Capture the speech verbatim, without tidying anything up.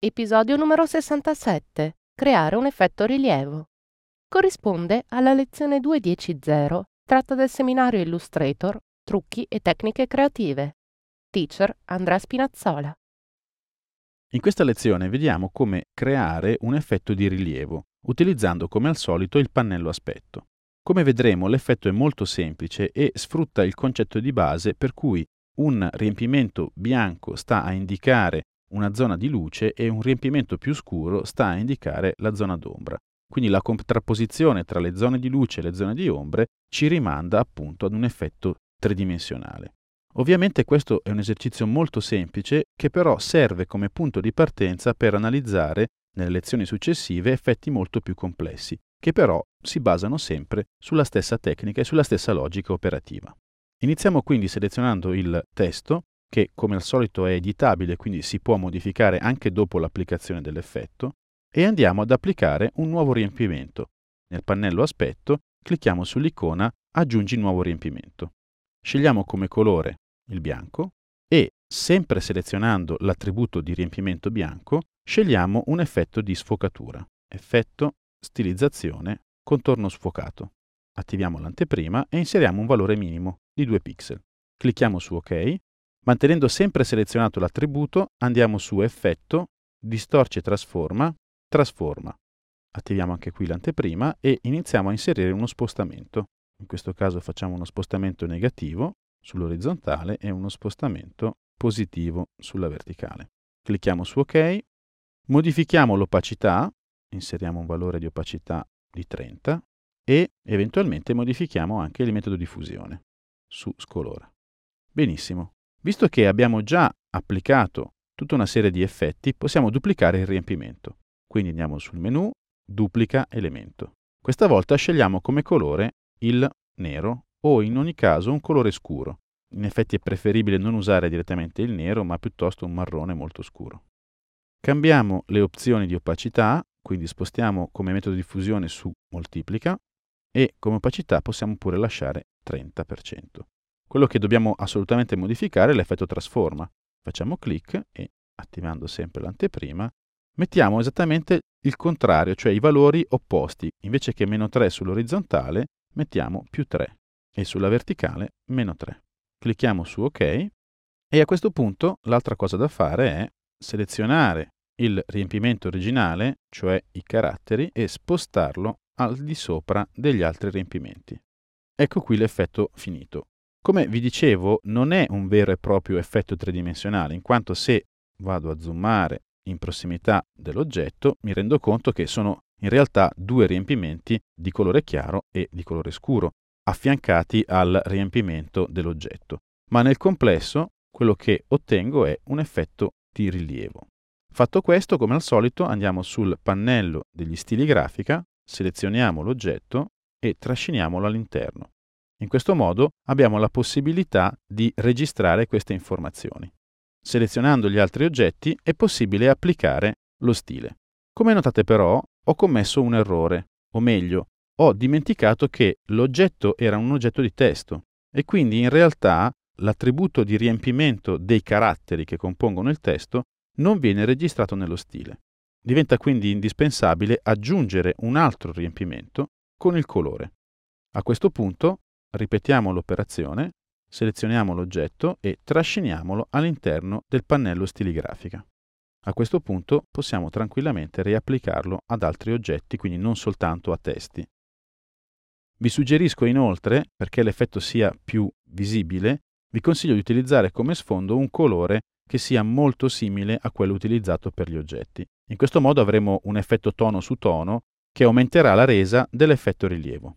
Episodio numero sessantasette. Creare un effetto rilievo. Corrisponde alla lezione due dieci zero, tratta del seminario Illustrator, trucchi e tecniche creative. Teacher Andrea Spinazzola. In questa lezione vediamo come creare un effetto di rilievo, utilizzando come al solito il pannello aspetto. Come vedremo, l'effetto è molto semplice e sfrutta il concetto di base per cui un riempimento bianco sta a indicare una zona di luce e un riempimento più scuro sta a indicare la zona d'ombra. Quindi la contrapposizione tra le zone di luce e le zone di ombre ci rimanda appunto ad un effetto tridimensionale. Ovviamente questo è un esercizio molto semplice che però serve come punto di partenza per analizzare nelle lezioni successive effetti molto più complessi, che però si basano sempre sulla stessa tecnica e sulla stessa logica operativa. Iniziamo quindi selezionando il testo, che come al solito è editabile, quindi si può modificare anche dopo l'applicazione dell'effetto, e andiamo ad applicare un nuovo riempimento. Nel pannello aspetto clicchiamo sull'icona aggiungi nuovo riempimento. Scegliamo come colore il bianco e, sempre selezionando l'attributo di riempimento bianco, scegliamo un effetto di sfocatura. Effetto, stilizzazione, contorno sfocato. Attiviamo l'anteprima e inseriamo un valore minimo di due pixel. Clicchiamo su ok. Mantenendo sempre selezionato l'attributo, andiamo su Effetto, Distorce e Trasforma, Trasforma. Attiviamo anche qui l'anteprima e iniziamo a inserire uno spostamento. In questo caso facciamo uno spostamento negativo sull'orizzontale e uno spostamento positivo sulla verticale. Clicchiamo su ok, modifichiamo l'opacità, inseriamo un valore di opacità di trenta e eventualmente modifichiamo anche il metodo di fusione su Scolora. Benissimo. Visto che abbiamo già applicato tutta una serie di effetti, possiamo duplicare il riempimento. Quindi andiamo sul menu, duplica elemento. Questa volta scegliamo come colore il nero o in ogni caso un colore scuro. In effetti è preferibile non usare direttamente il nero, ma piuttosto un marrone molto scuro. Cambiamo le opzioni di opacità, quindi spostiamo come metodo di fusione su moltiplica e come opacità possiamo pure lasciare trenta per cento. Quello che dobbiamo assolutamente modificare è l'effetto trasforma. Facciamo clic e, attivando sempre l'anteprima, mettiamo esattamente il contrario, cioè i valori opposti. Invece che meno tre sull'orizzontale, mettiamo più tre e sulla verticale meno tre. Clicchiamo su ok e a questo punto l'altra cosa da fare è selezionare il riempimento originale, cioè i caratteri, e spostarlo al di sopra degli altri riempimenti. Ecco qui l'effetto finito. Come vi dicevo, non è un vero e proprio effetto tridimensionale, in quanto se vado a zoomare in prossimità dell'oggetto mi rendo conto che sono in realtà due riempimenti di colore chiaro e di colore scuro, affiancati al riempimento dell'oggetto. Ma nel complesso quello che ottengo è un effetto di rilievo. Fatto questo, come al solito, andiamo sul pannello degli stili grafica, selezioniamo l'oggetto e trasciniamolo all'interno. In questo modo abbiamo la possibilità di registrare queste informazioni. Selezionando gli altri oggetti è possibile applicare lo stile. Come notate però, ho commesso un errore, o meglio, ho dimenticato che l'oggetto era un oggetto di testo e quindi in realtà l'attributo di riempimento dei caratteri che compongono il testo non viene registrato nello stile. Diventa quindi indispensabile aggiungere un altro riempimento con il colore. A questo punto ripetiamo l'operazione, selezioniamo l'oggetto e trasciniamolo all'interno del pannello stili grafica. A questo punto possiamo tranquillamente riapplicarlo ad altri oggetti, quindi non soltanto a testi. Vi suggerisco inoltre, perché l'effetto sia più visibile, vi consiglio di utilizzare come sfondo un colore che sia molto simile a quello utilizzato per gli oggetti. In questo modo avremo un effetto tono su tono che aumenterà la resa dell'effetto rilievo.